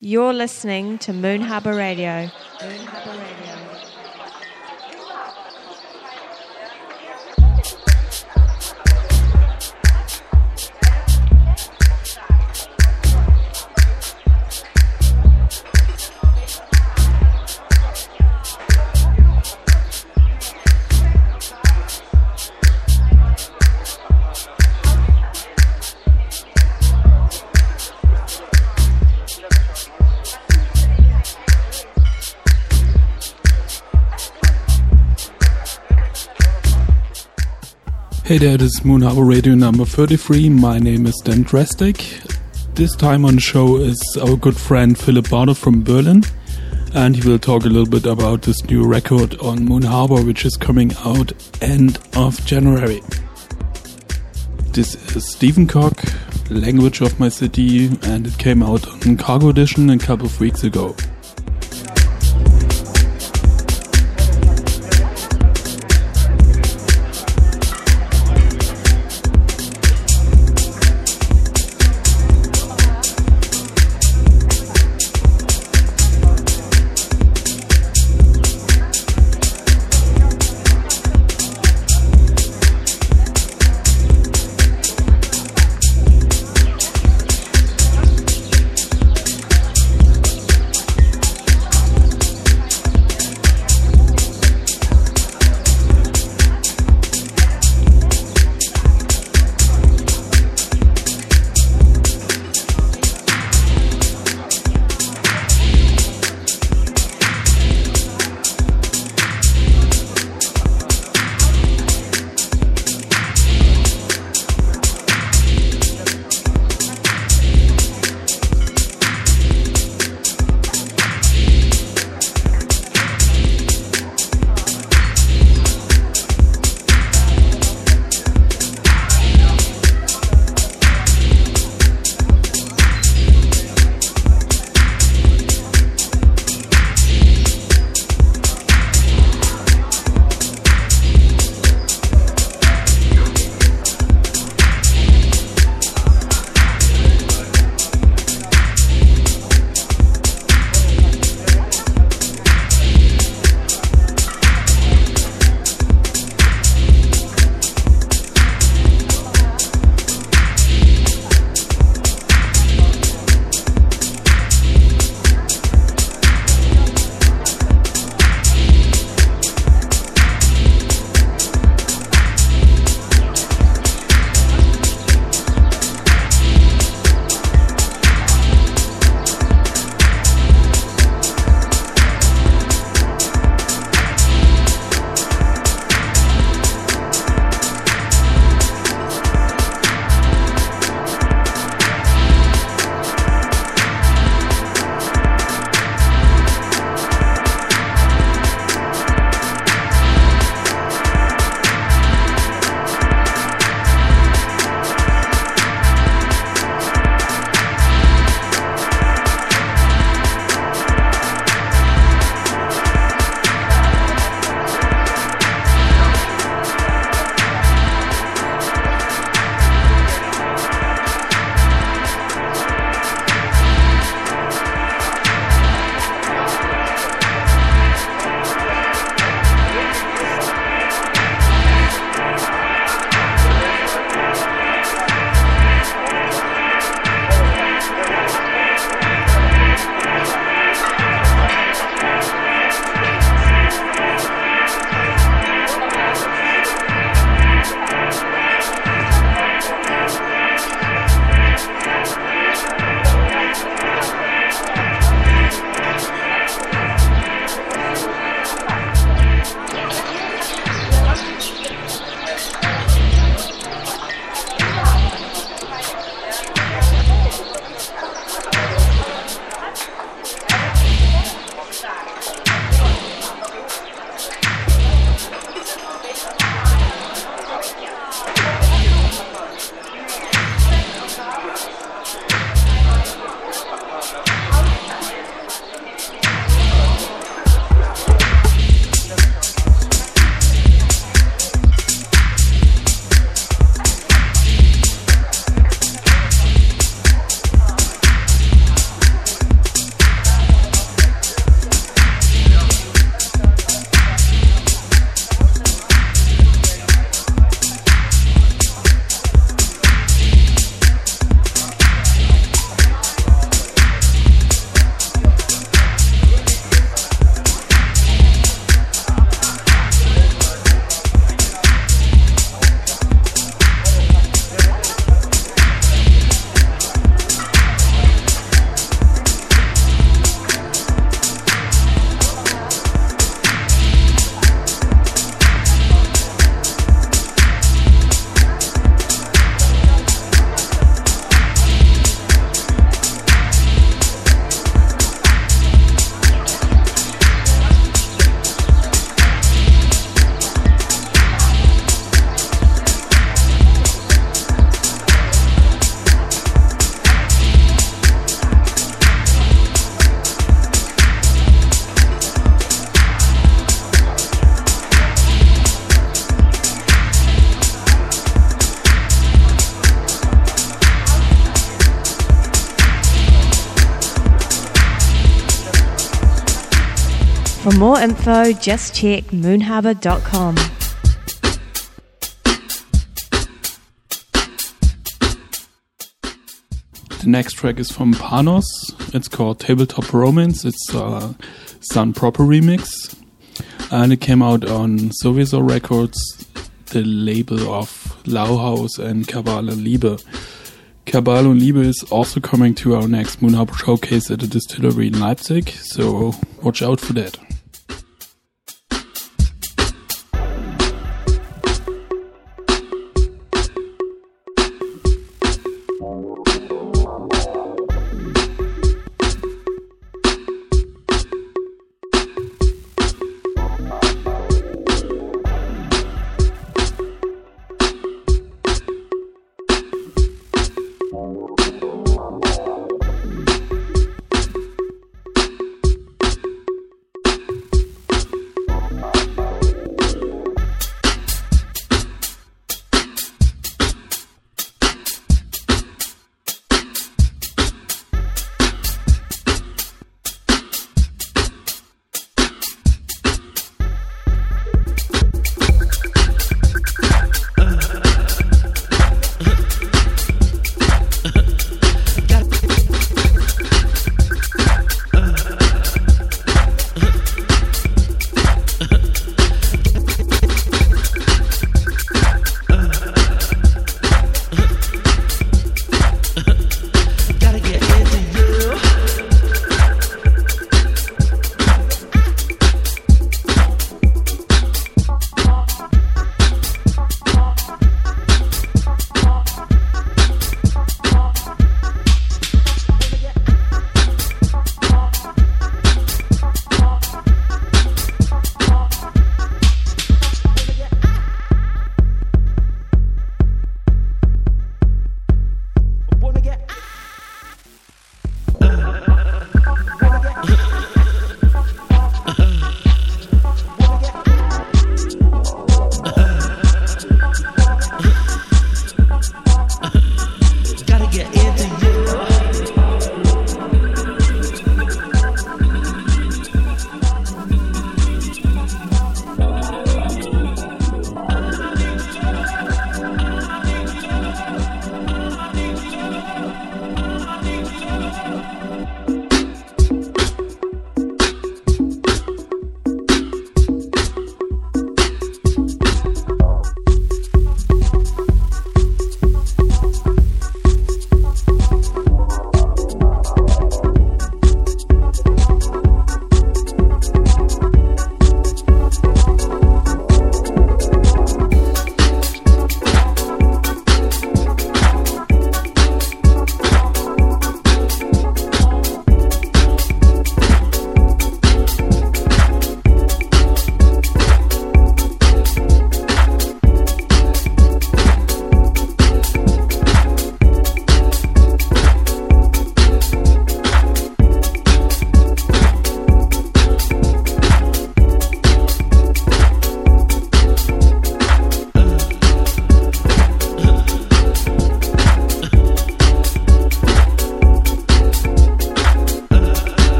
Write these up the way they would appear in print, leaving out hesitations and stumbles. You're listening to Moon Harbour Radio. Moon Harbour Radio. Hey there, this is Moon Harbour Radio number 33. My name is Dan Drastic. This time on the show is our good friend Philip Bardo from Berlin, and he will talk a little bit about this new record on Moon Harbour, which is coming out end of January. This is Stephen Koch, Language of My City, and it came out on Cargo Edition a couple of weeks ago. For more info, just check moonharbour.com. The next track is from Panos. It's called Tabletop Romance. It's a Sun proper remix. And it came out on Sowieso Records, the label of Lauhaus and Kabale und Liebe. Kabale und Liebe is also coming to our next Moonharbour Showcase at the Distillery in Leipzig, so watch out for that.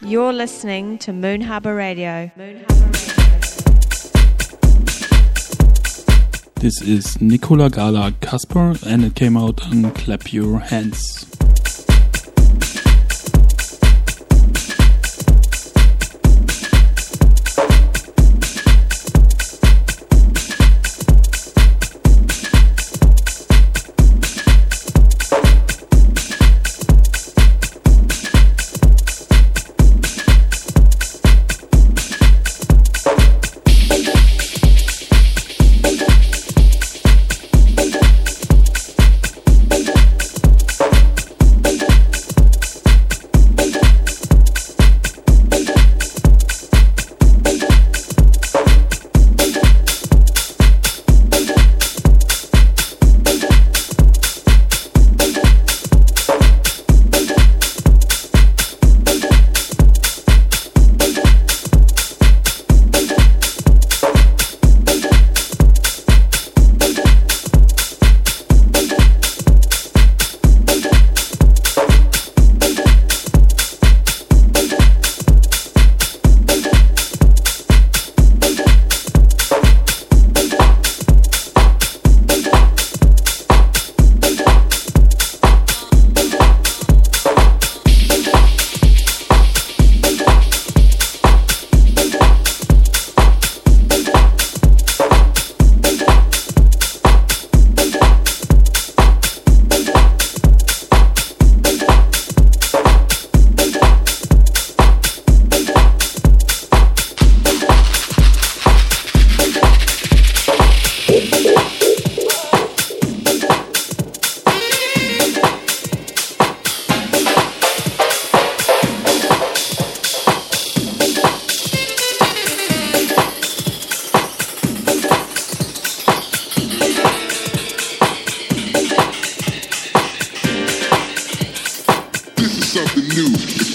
You're listening to Moon Harbour Radio. This is Nicola Gala Casper, and it came out on Clap Your Hands.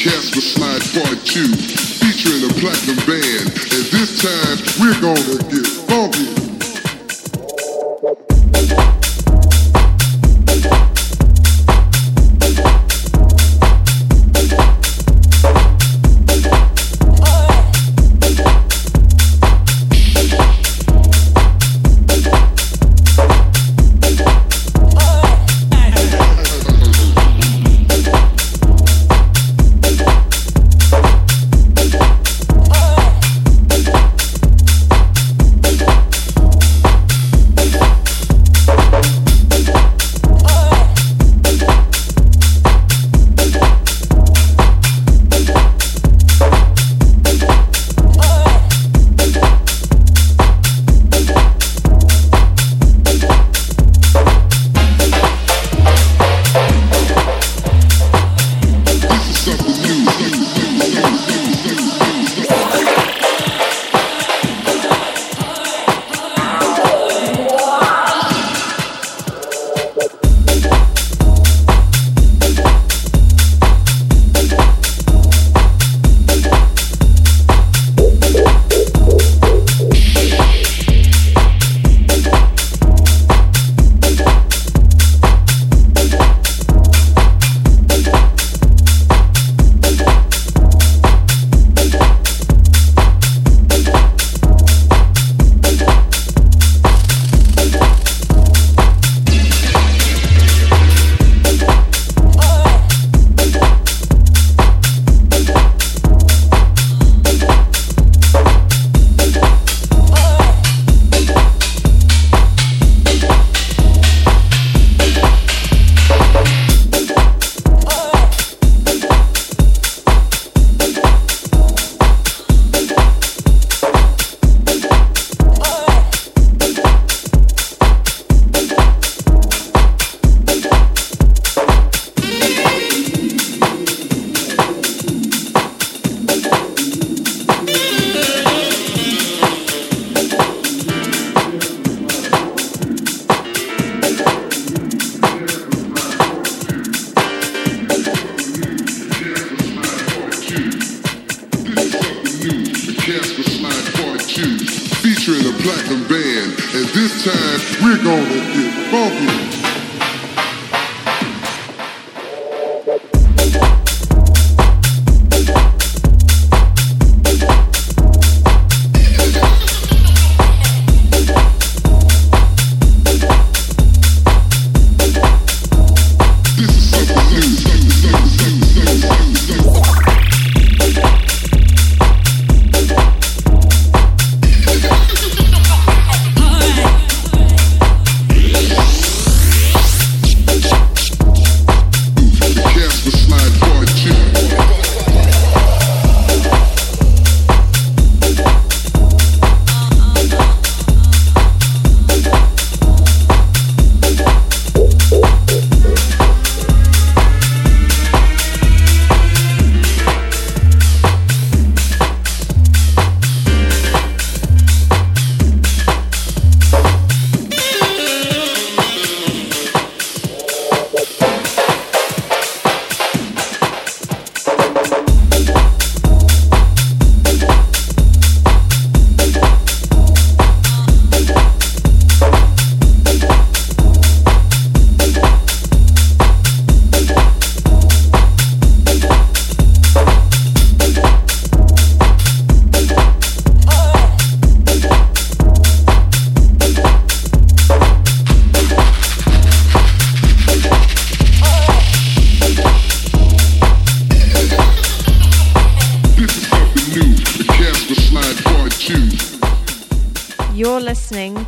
Casper Slide Part 2, featuring a platinum band, and this time we're gonna get funky.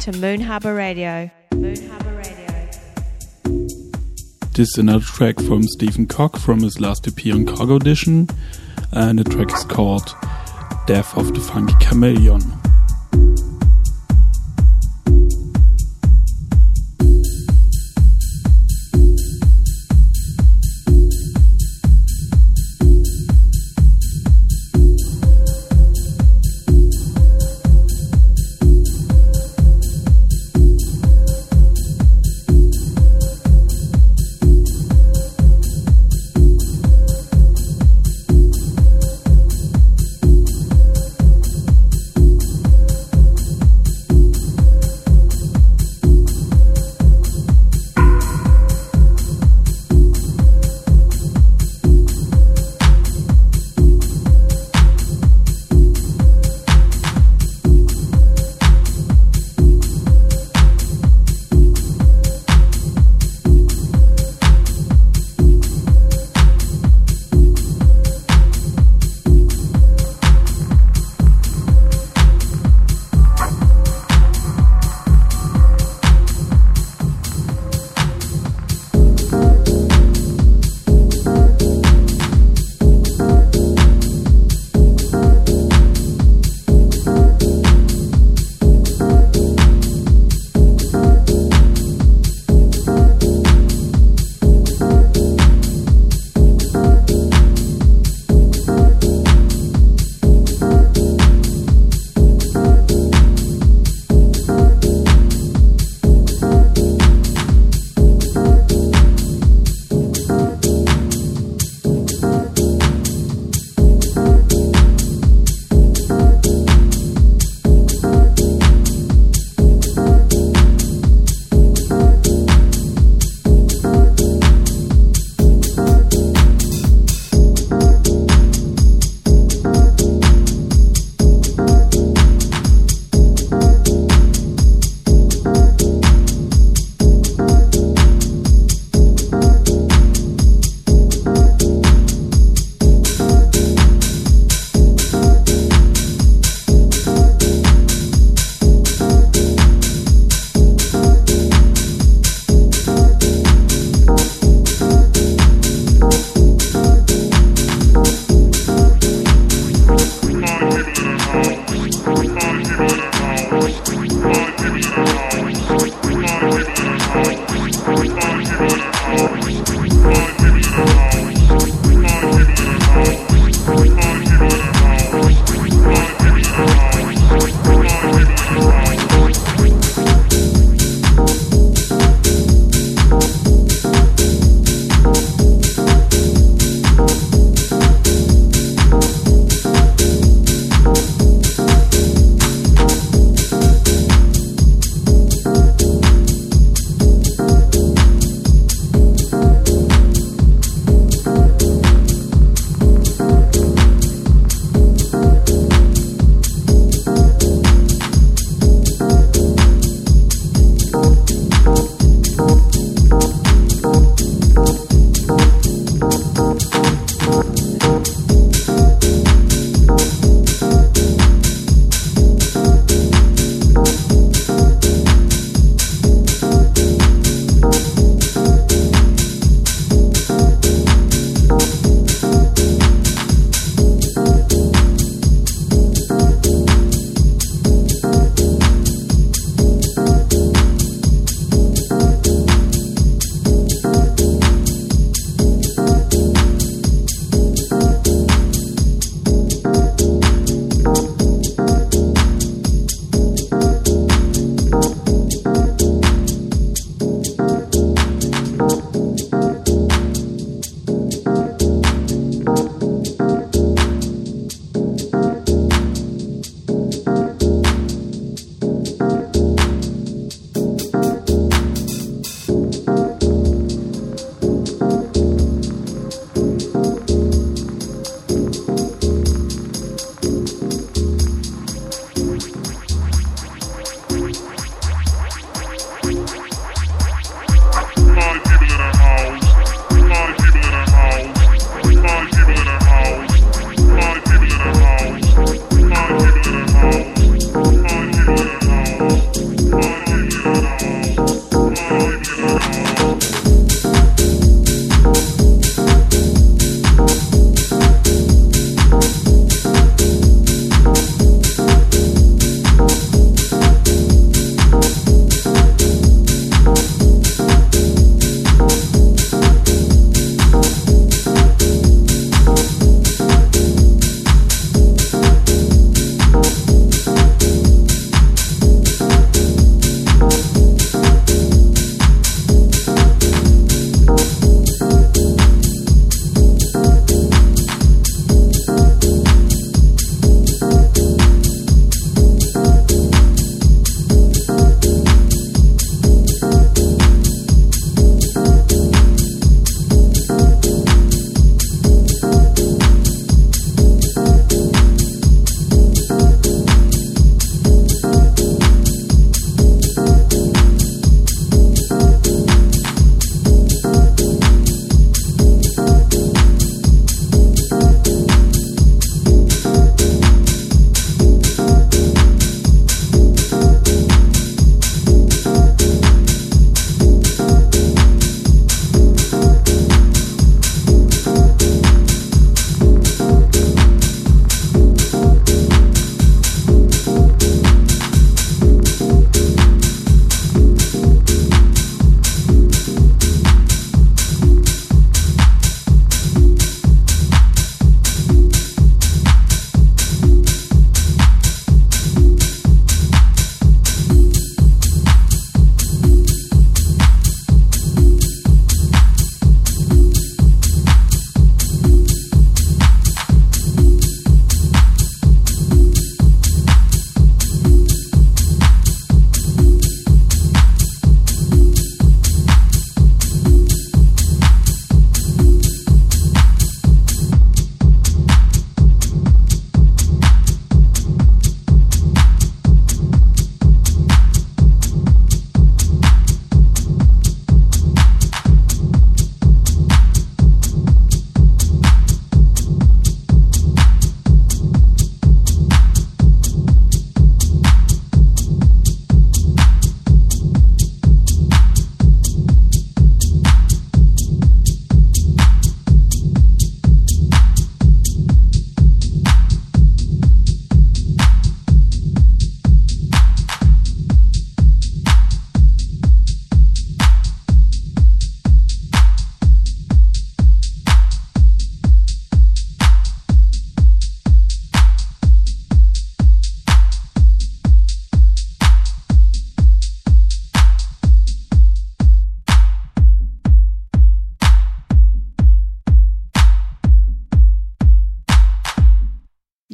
To Moon Harbour Radio. This is another track from Stephen Koch from his last EP on Cargo Edition, and the track is called Death of the Funky Chameleon.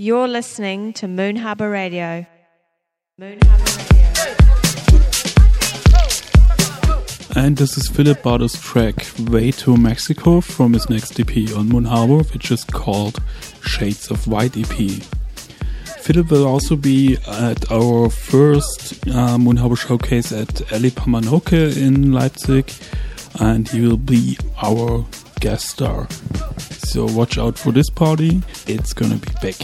You're listening to Moon Harbour Radio. Moon Harbour Radio. And this is Philip Bardo's track Way to Mexico from his next EP on Moon Harbour, which is called Shades of White EP. Philip will also be at our first Moonharbour Showcase at Elipamanoke in Leipzig, and he will be our guest star. So watch out for this party, it's gonna be big.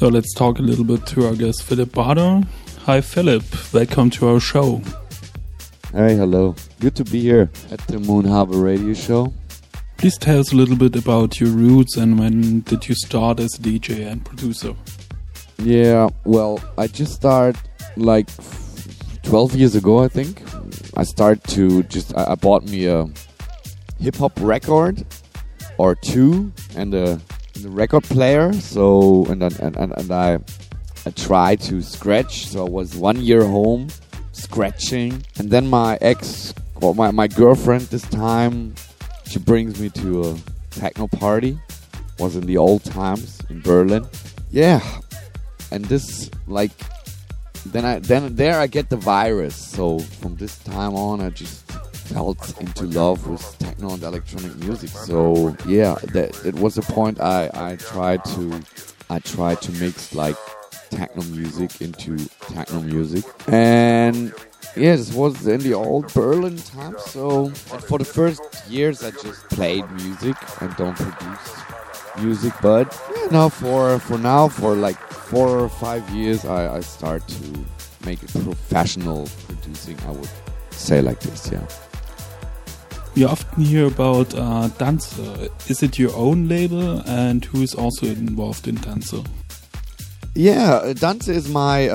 So let's talk a little bit to our guest Philipp Bader. Hi Philipp, welcome to our show. Hey, hello. Good to be here at the Moon Harbour Radio Show. Please tell us a little bit about your roots and when did you start as a DJ and producer? Yeah, well, I just started like 12 years ago, I think. I bought me a hip-hop record or two and a record player, so and I tried to scratch, so I was 1 year home scratching, and then my ex or my girlfriend this time, she brings me to a techno party, was in the old times in Berlin, yeah, and this like then I get the virus, so from this time on I just felt into love with techno and electronic music. So yeah, it was a point I tried to mix like techno music into techno music, and yeah, this was in the old Berlin time. So for the first years I just played music and don't produce music, but you know, for like 4 or 5 years I start to make it professional producing, I would say like this, yeah. We often hear about Danzé. Is it your own label, and who is also involved in Danzé? Yeah, Danzé is my...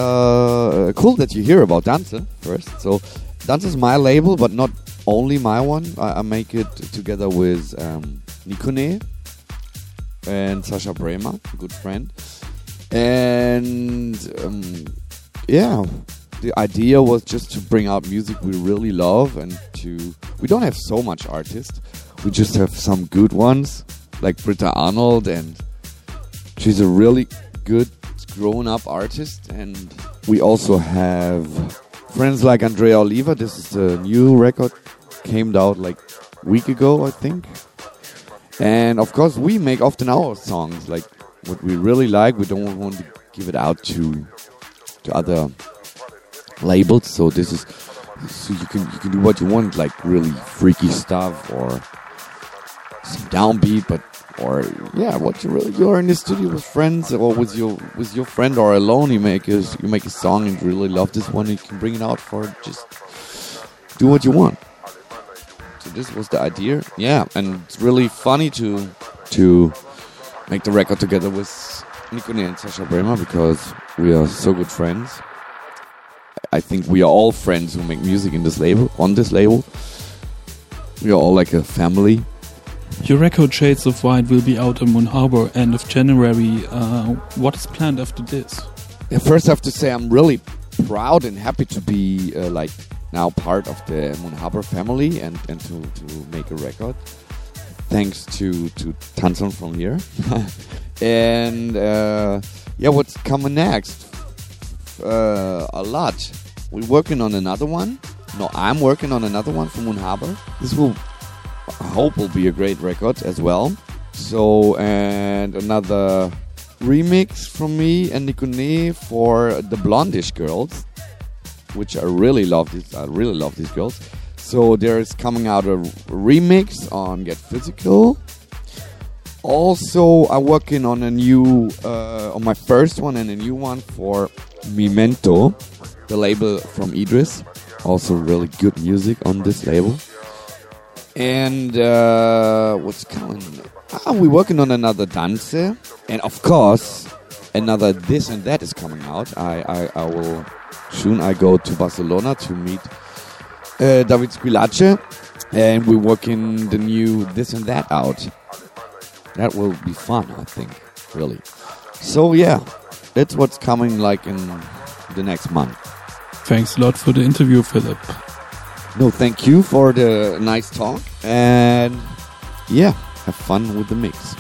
cool that you hear about Danzé first. So Danzé is my label, but not only my one. I make it together with Nicone and Sasha Bremer, a good friend. And yeah... The idea was just to bring out music we really love, and we don't have so much artists, we just have some good ones like Britta Arnold, and she's a really good grown-up artist, and we also have friends like Andrea Oliva. This is a new record, came out like a week ago I think, and of course we make often our songs like what we really like, we don't want to give it out to other labeled, so this is so you can do what you want, like really freaky stuff or some downbeat, but or yeah, what you really, you're in the studio with friends or with your friend or alone, you make a song and really love this one, you can bring it out, for just do what you want. So this was the idea, yeah, and it's really funny to make the record together with Nicone and Sasha Bremer, because we are so good friends. I think we are all friends who make music in this label, on this label. We are all like a family. Your record Shades of White will be out on Moon Harbour end of January. What is planned after this? Yeah, first I have to say I'm really proud and happy to be like now part of the Moon Harbour family, and to make a record. Thanks to Tanson from here. And yeah, what's coming next? A lot. We're working on another one, No, I'm working on another one for Moon Harbour. This will, I hope, will be a great record as well. So, and another remix from me and Nicone for the Blondish Girls, which I really love. I really love these girls. So there is coming out a remix on Get Physical. Also, I'm working on a new, on my first one and a new one for Memento, the label from Idris. Also really good music on this label. And what's coming? We're working on another Danzé. And of course, another This and That is coming out. I will soon I go to Barcelona to meet David Spilache. And we're working the new This and That out. That will be fun, I think, really. So, yeah, that's what's coming like in the next month. Thanks a lot for the interview, Philip. No, thank you for the nice talk. And, yeah, have fun with the mix.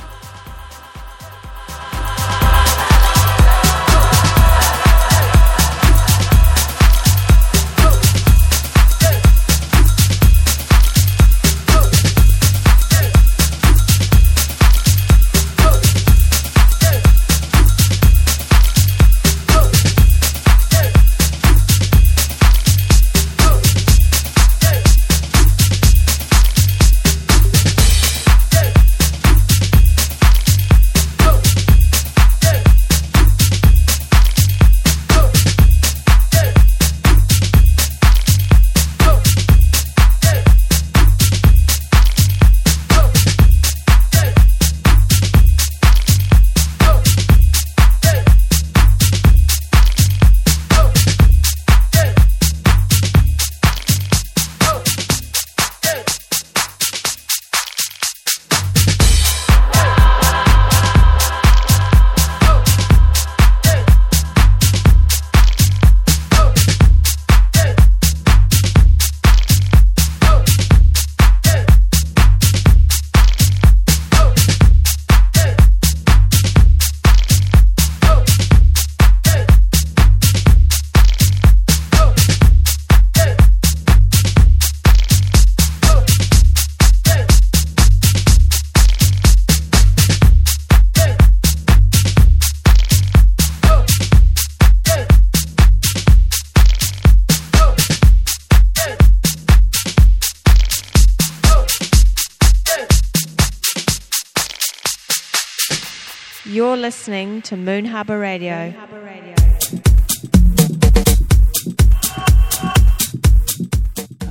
You're listening to Moon Harbour Radio. Moon Harbour Radio.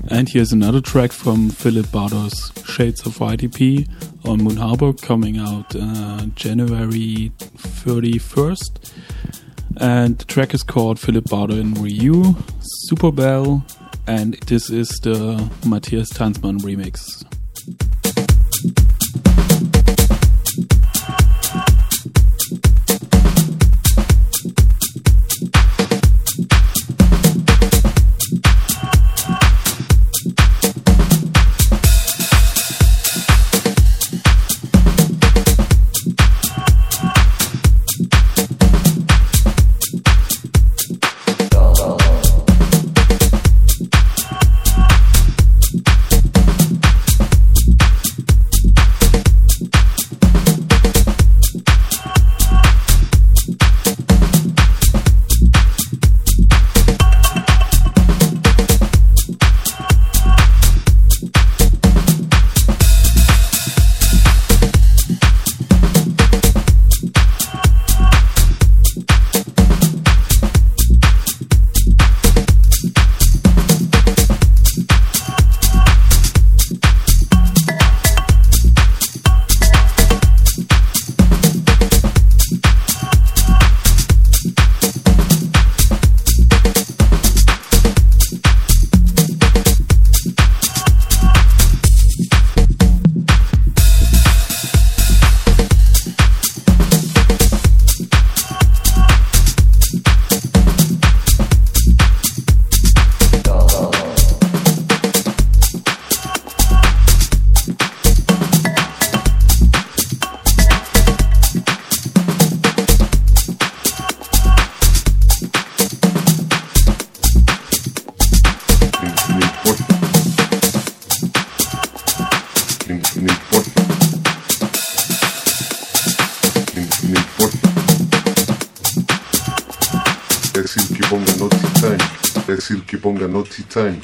And here's another track from Philip Bardo's Shades of White EP on Moon Harbour, coming out January 31st. And the track is called Philip Bardo in Ryu, Superbell, and this is the Matthias Tanzmann remix. Exil Kibonga Naughty Time, Exil Kibonga Naughty Time.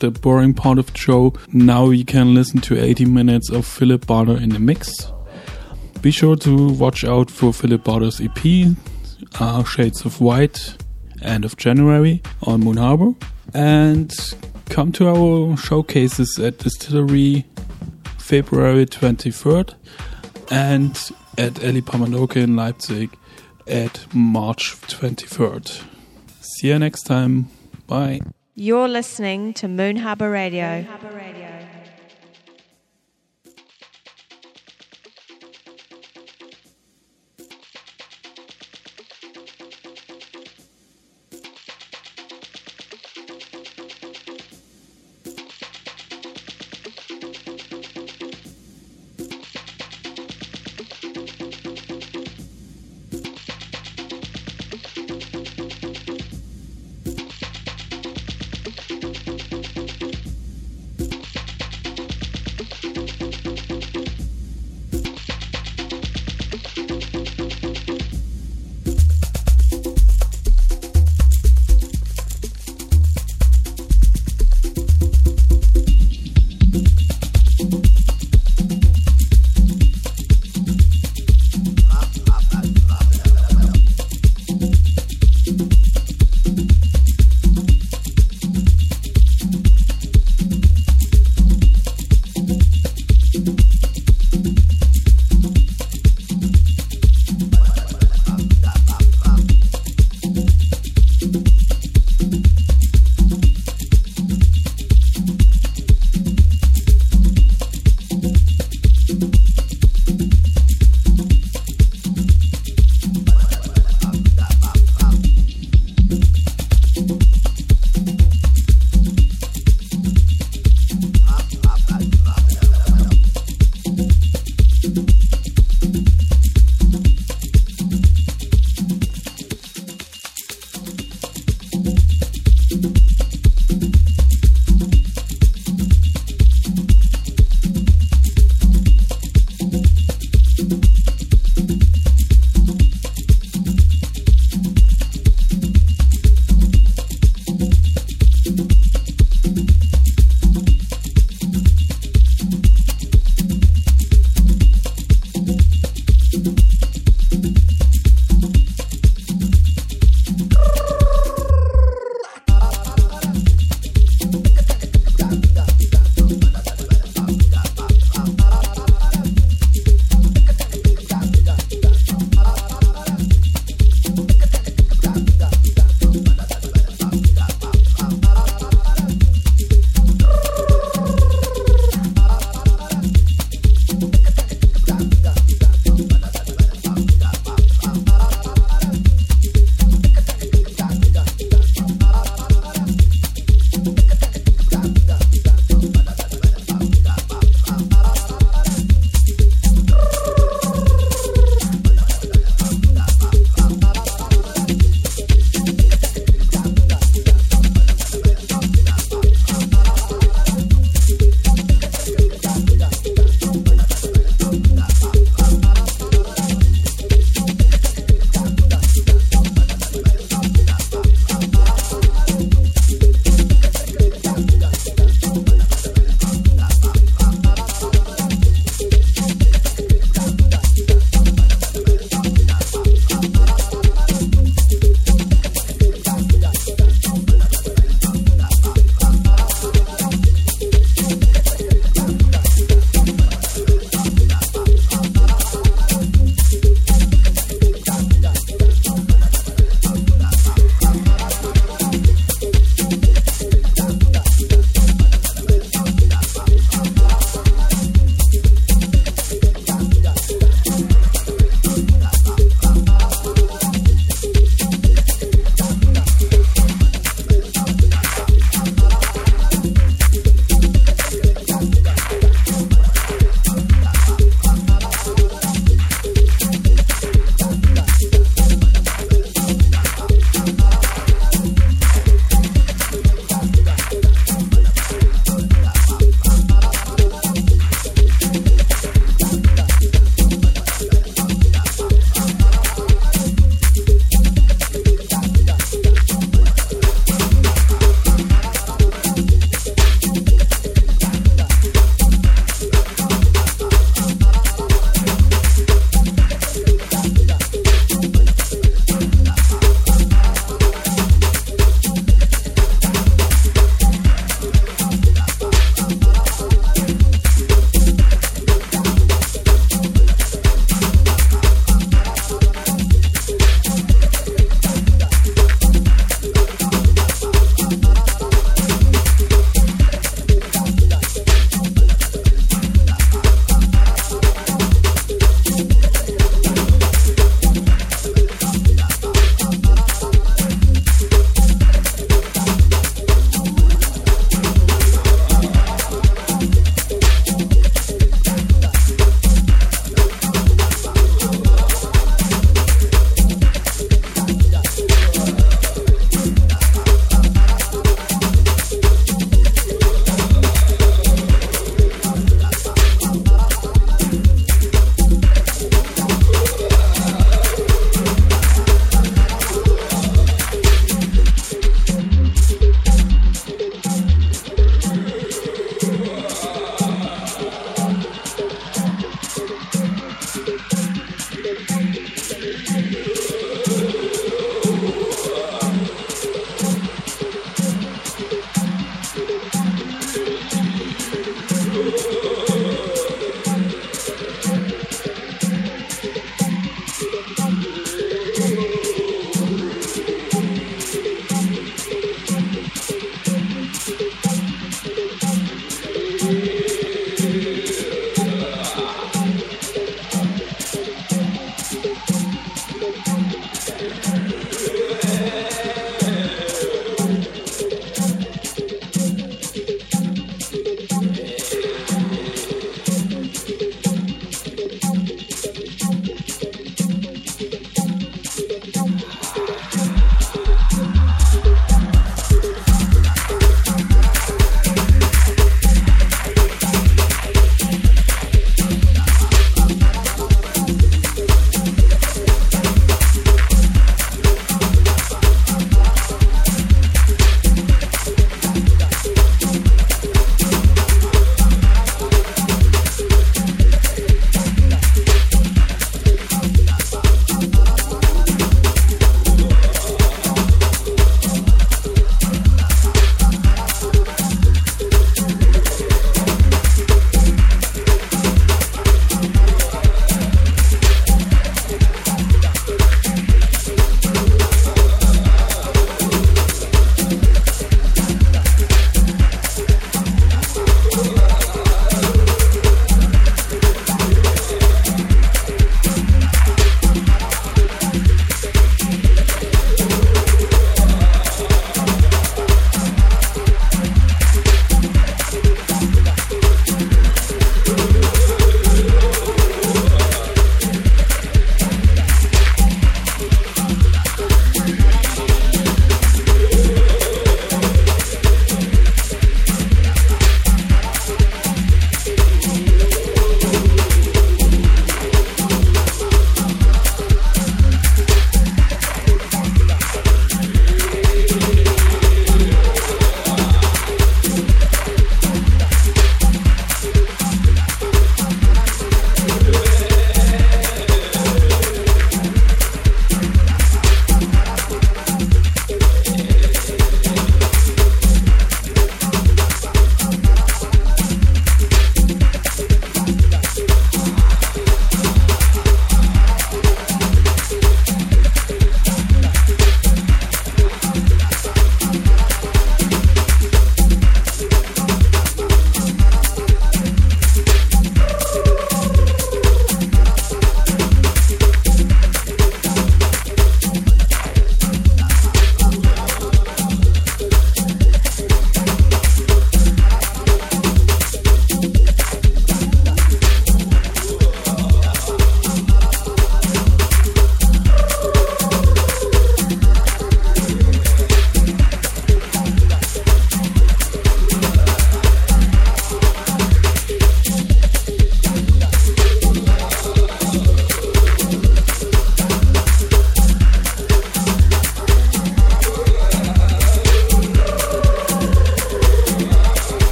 The boring part of the show. Now you can listen to 80 minutes of Philip Bardo in the mix. Be sure to watch out for Philip Bardo's EP, Shades of White, end of January on Moon Harbour. And come to our showcases at Distillery February 23rd and at Elipamanoke in Leipzig at March 23rd. See you next time. Bye. You're listening to Moon Harbour Radio.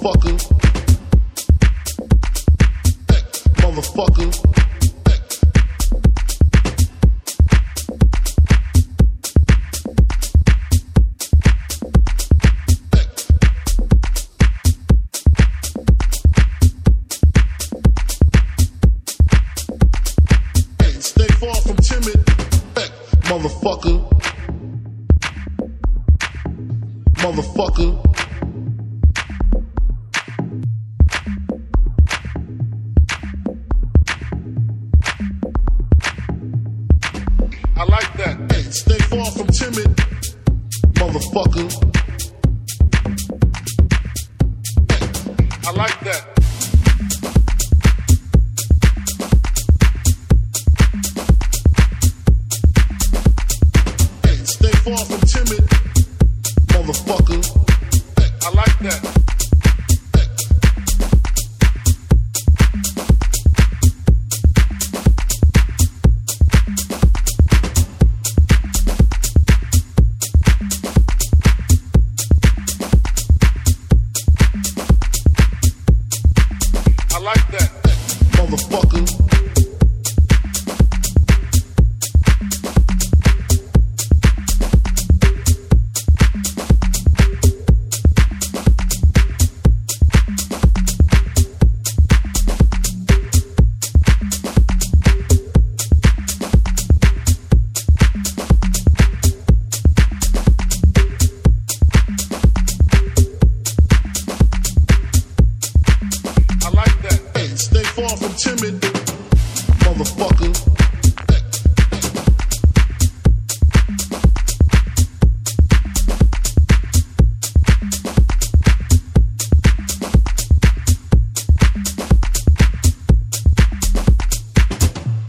motherfucker. Hey, motherfucker. Motherfucker, motherfucker, I like that. Hey, stay far from timid, motherfucker. Hey, I like that.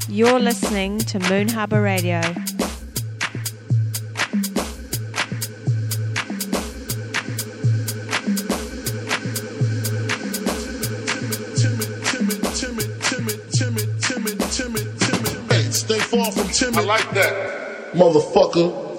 You're listening to Moon Harbour Radio. Timid. Hey, stay far from timid. I like that, motherfucker.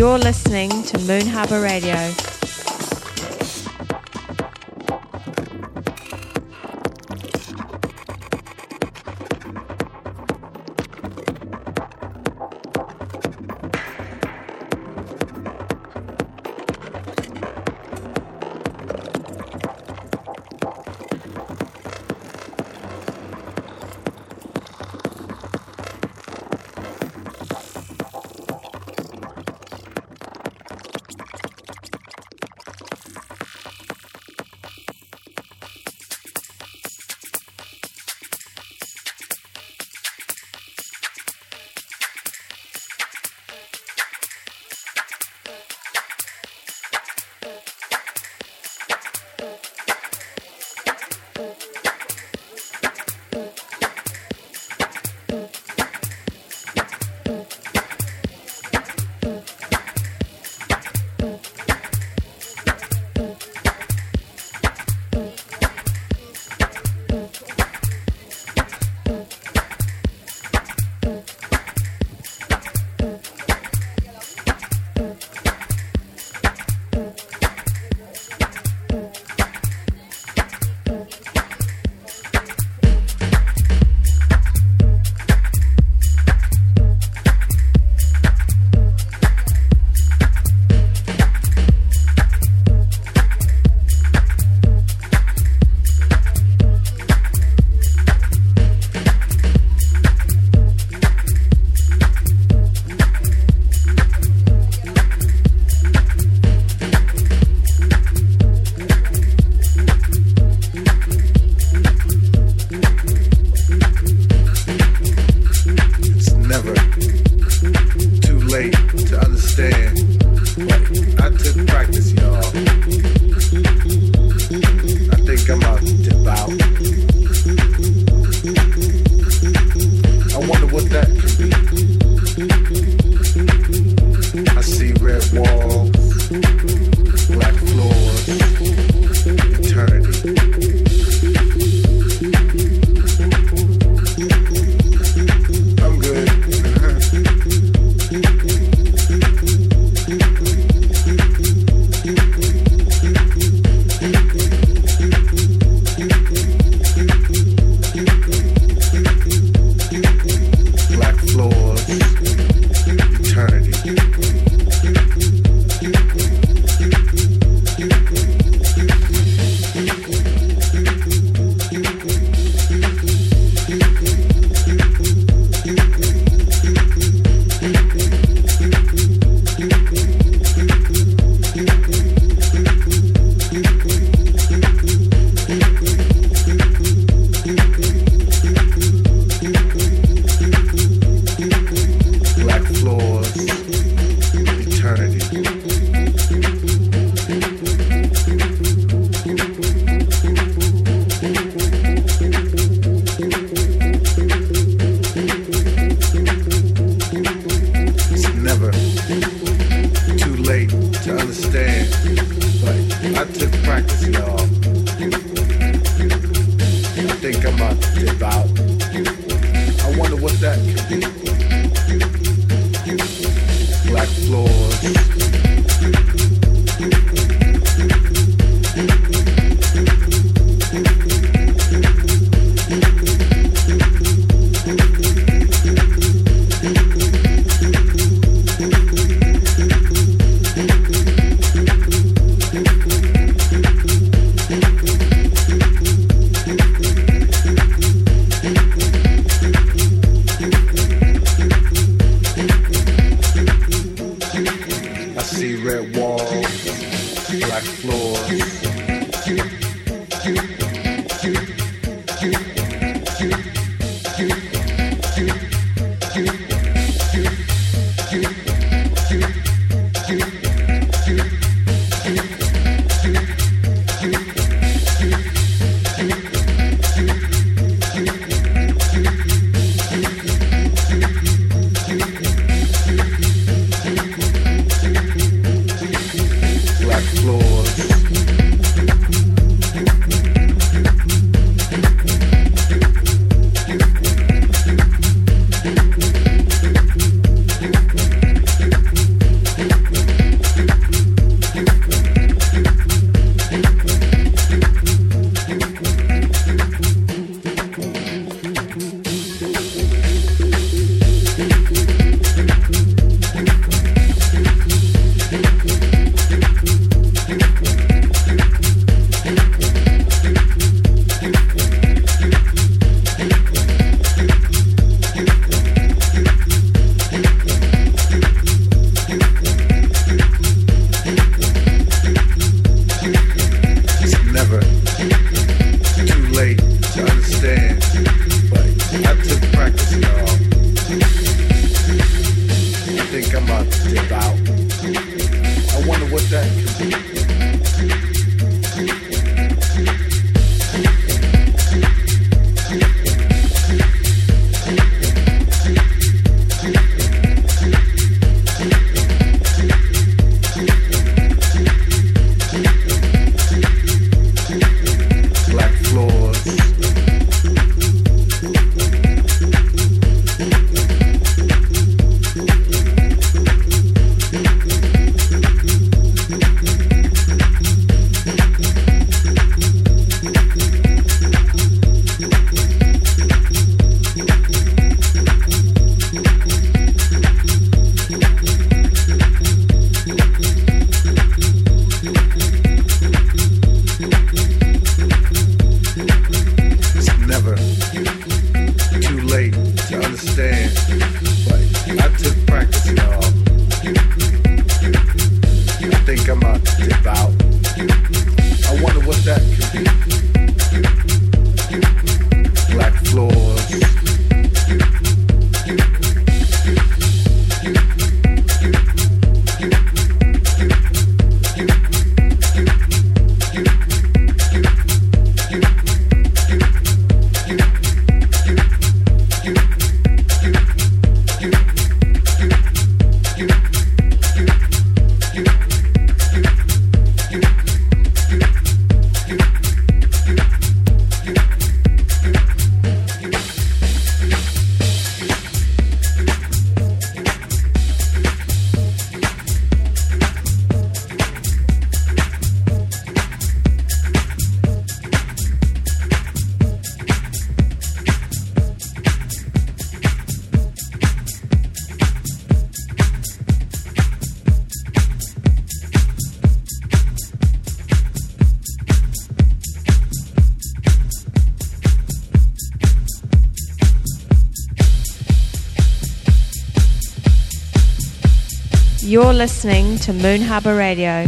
You're listening to Moon Harbour Radio. I You're listening to Moon Harbour Radio.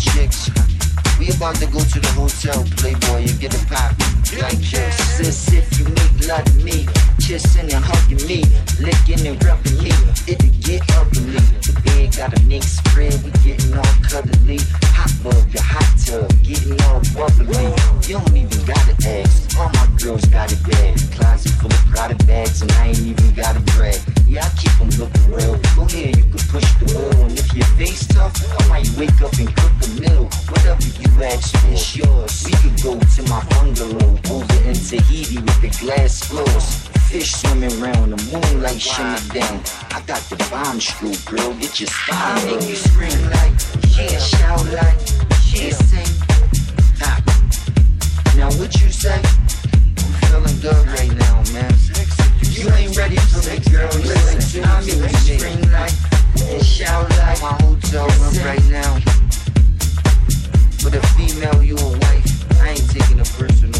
Chicks, we about to go to the hotel, Playboy, and get a pop. Like, yes, sis. glass floors, fish swimming around, the moonlight shimmer down. I got the bomb stroke, girl, get your spine. I make you scream like, yeah, shout like, yeah, sing. Nah. Now what you say? I'm feeling good right now, man. You ain't ready for me, girl, listen. I make you scream like, and shout like, my hotel room right now. With a female, you a wife, I ain't taking it personal.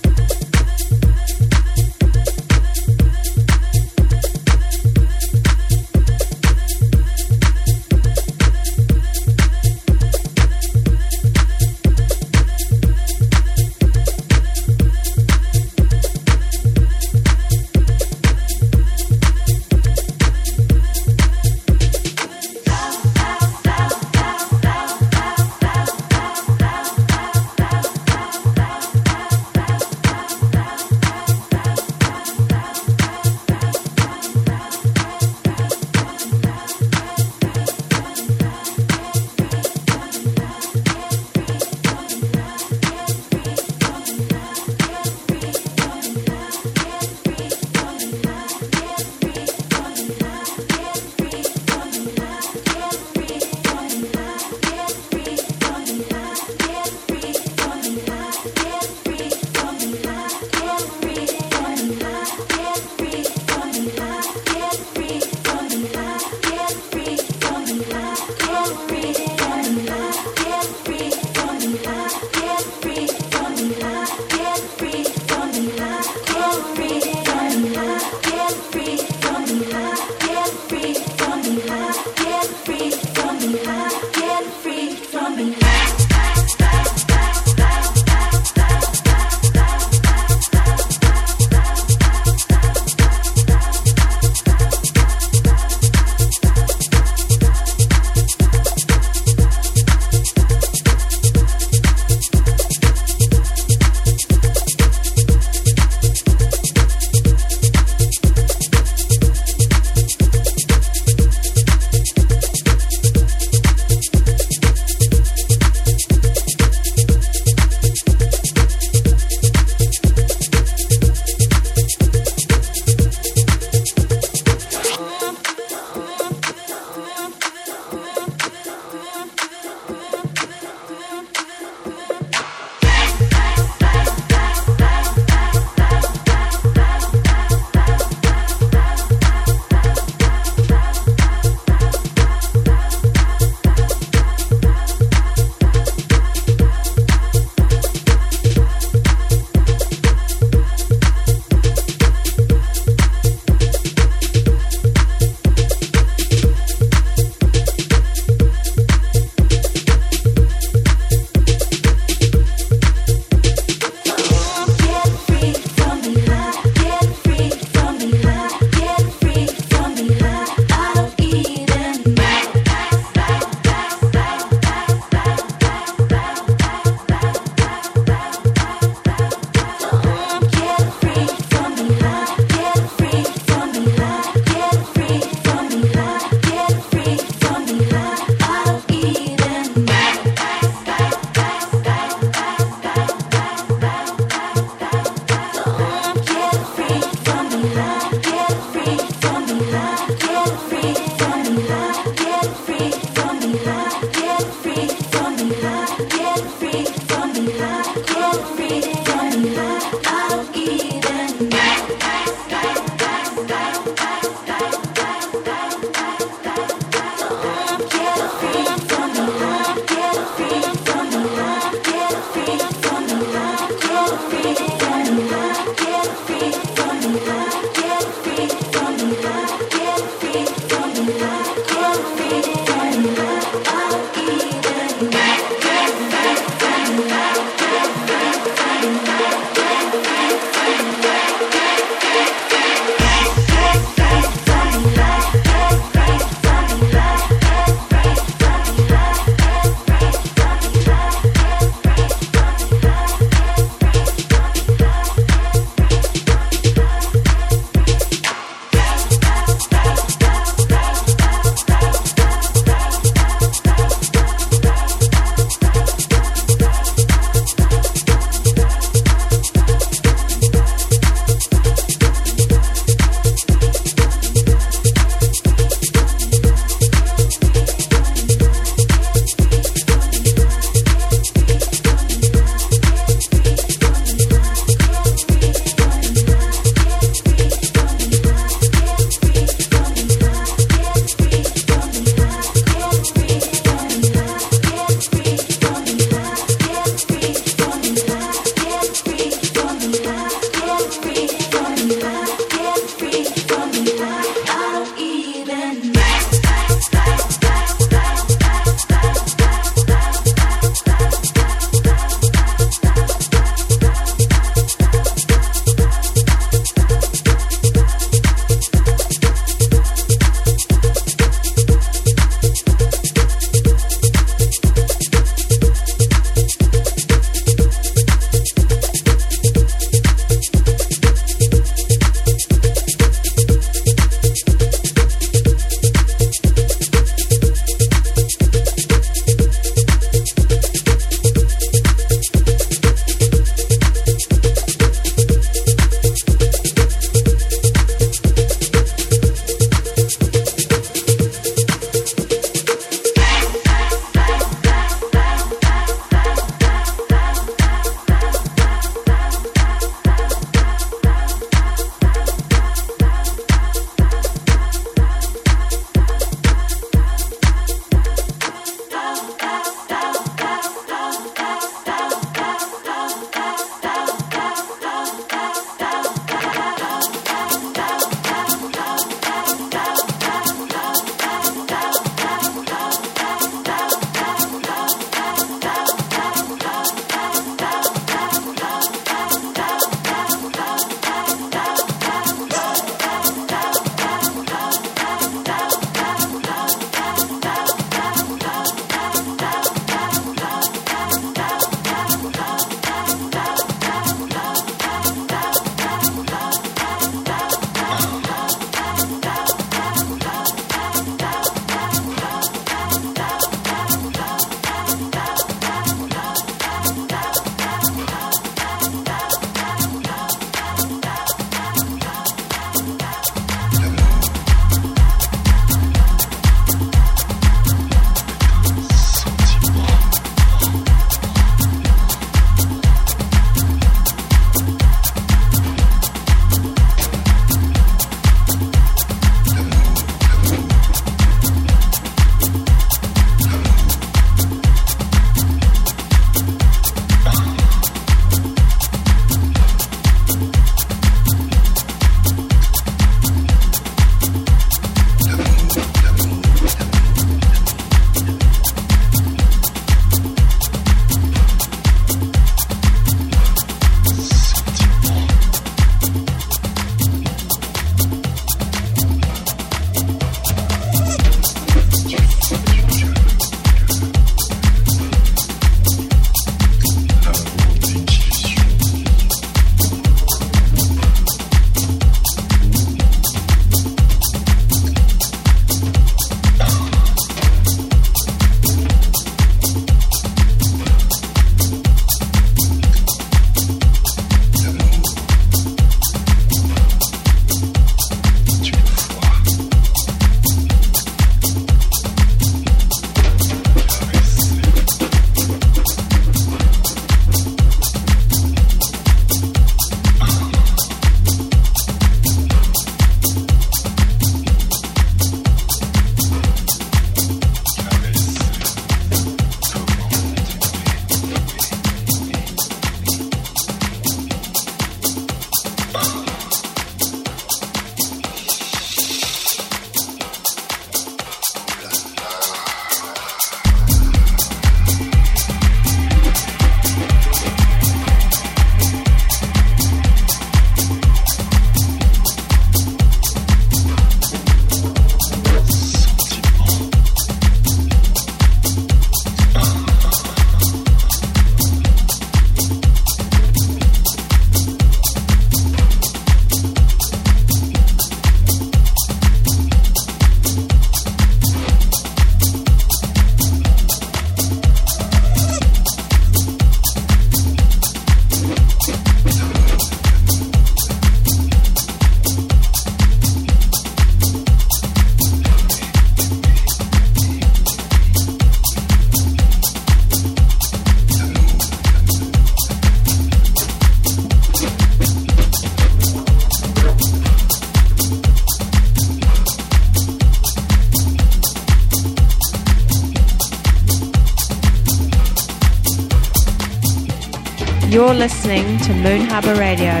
You're listening to Moon Harbour Radio.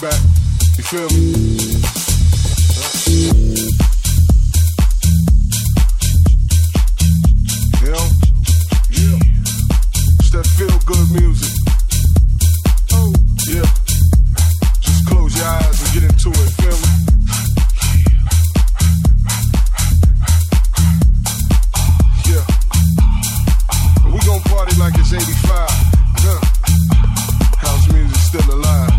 back. You feel me? You know? Yeah. It's that feel good music. Oh, yeah. Just close your eyes and get into it. Feel me? Yeah. We gon' party like it's 85. Huh? House music's still alive.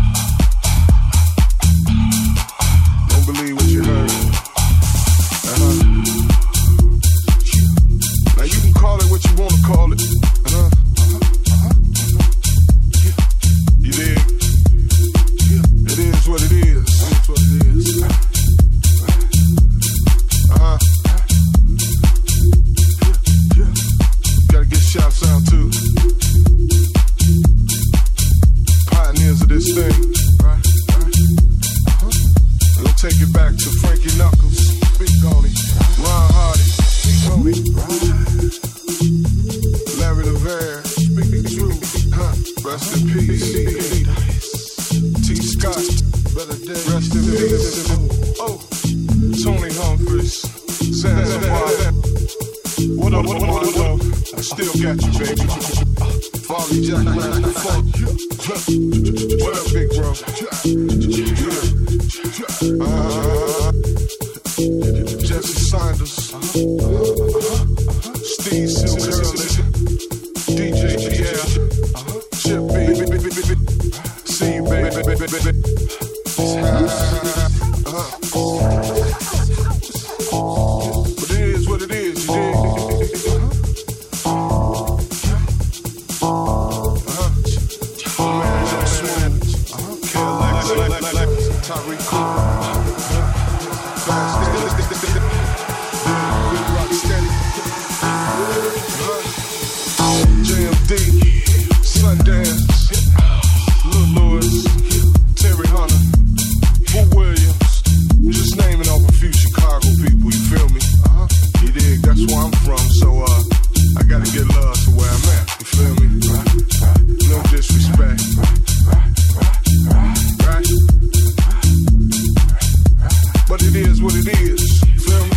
Don't believe what you heard. Uh-huh. Now you can call it what you wanna call it. Uh-huh. You dig? It is what it is. That's what it is. Uh-huh. Gotta get shouts out too. Pioneers of this thing. Take it back to Frankie Knuckles, Speak on it, Ron Hardy, Speak on it, Larry LeVere, Speak Truth, huh? Rest in peace, T. Scott, Rest in peace, oh, Tony Humphries, Sam Zawada, what up, I still got you, baby, Farley Jack, man, fuck you, what up, big bro, yeah. Jesse Saunders, Steve Silver, DJ Pierre, Chip B, C baby. But it is what it is, you dig? Number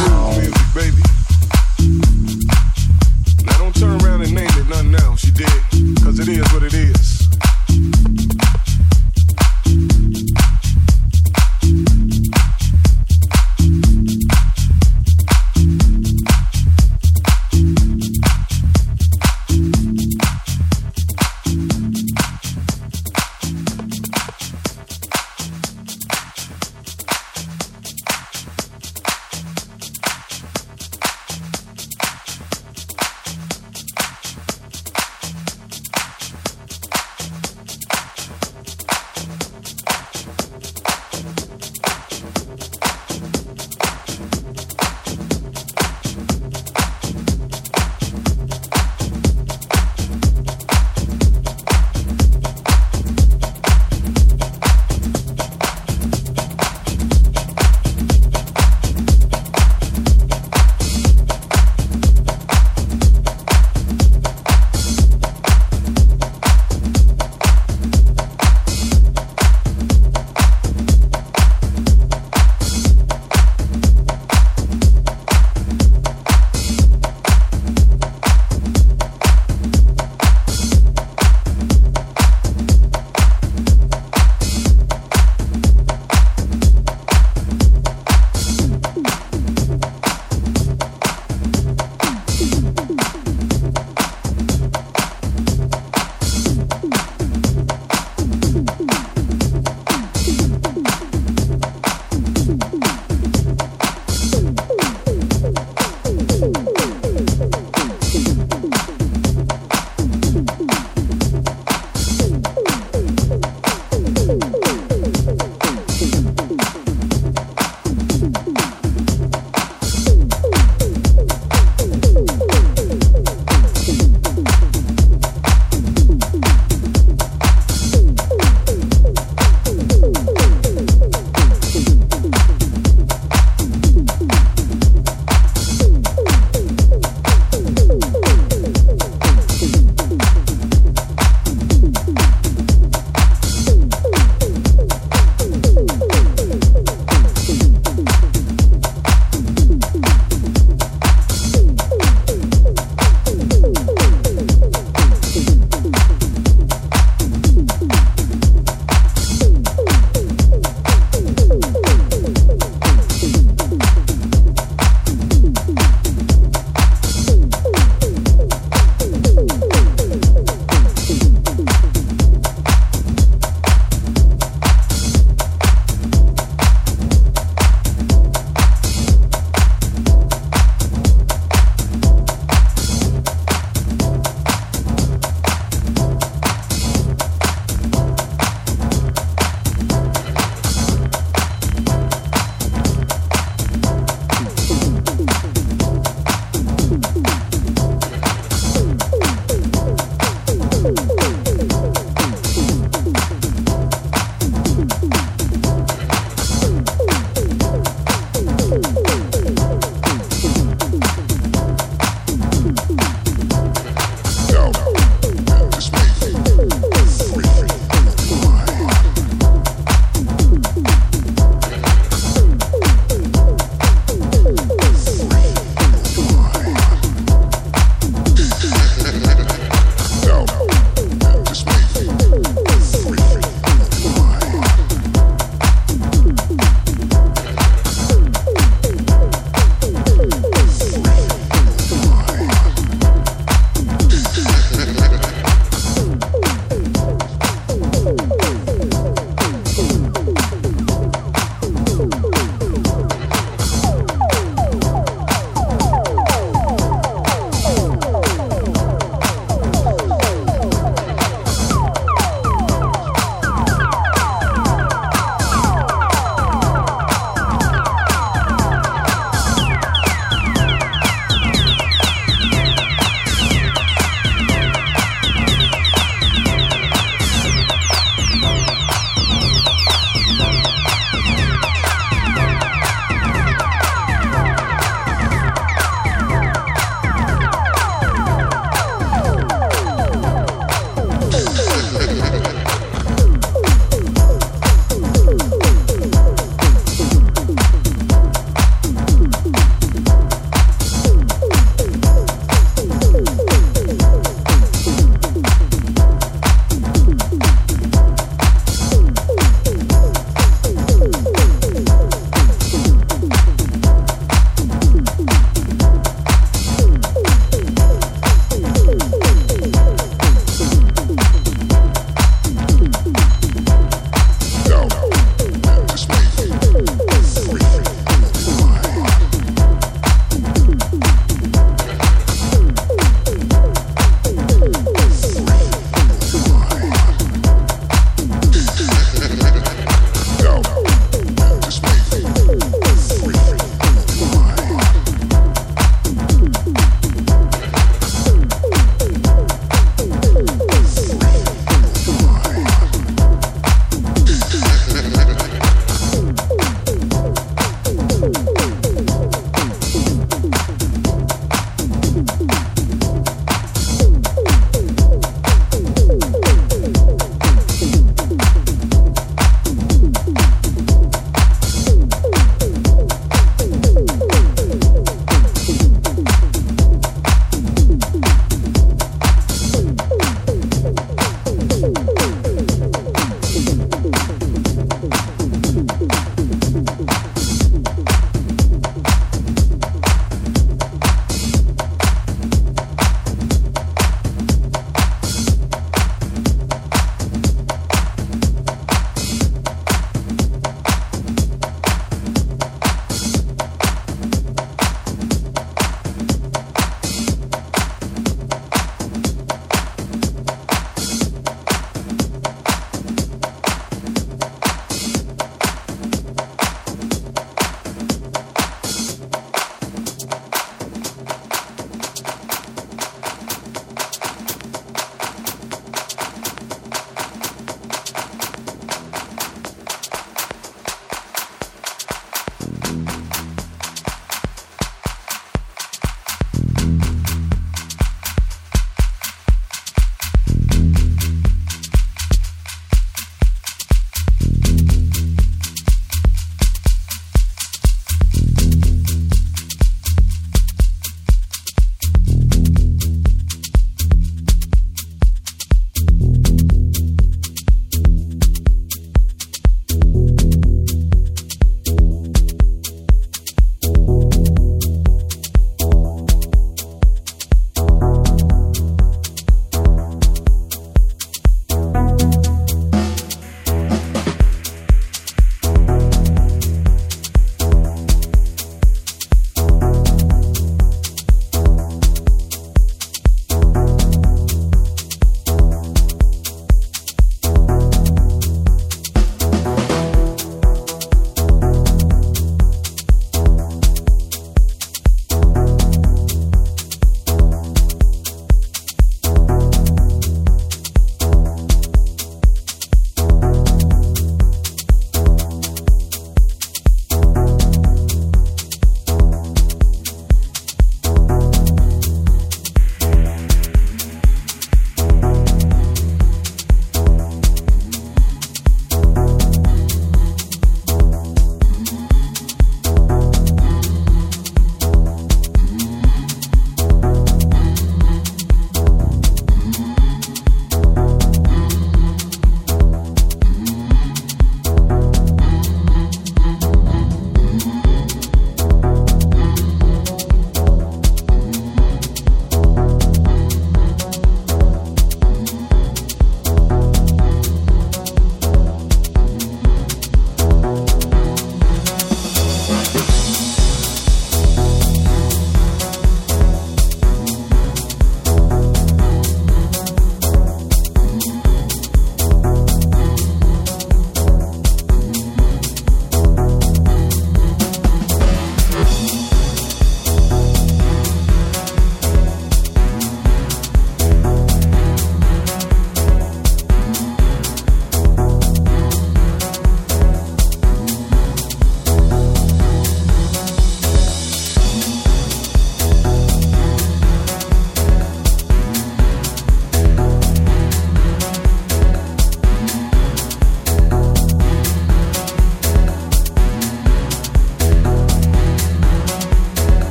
two, music, baby.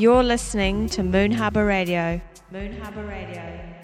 You're listening to Moon Harbour Radio. Moon Harbour Radio.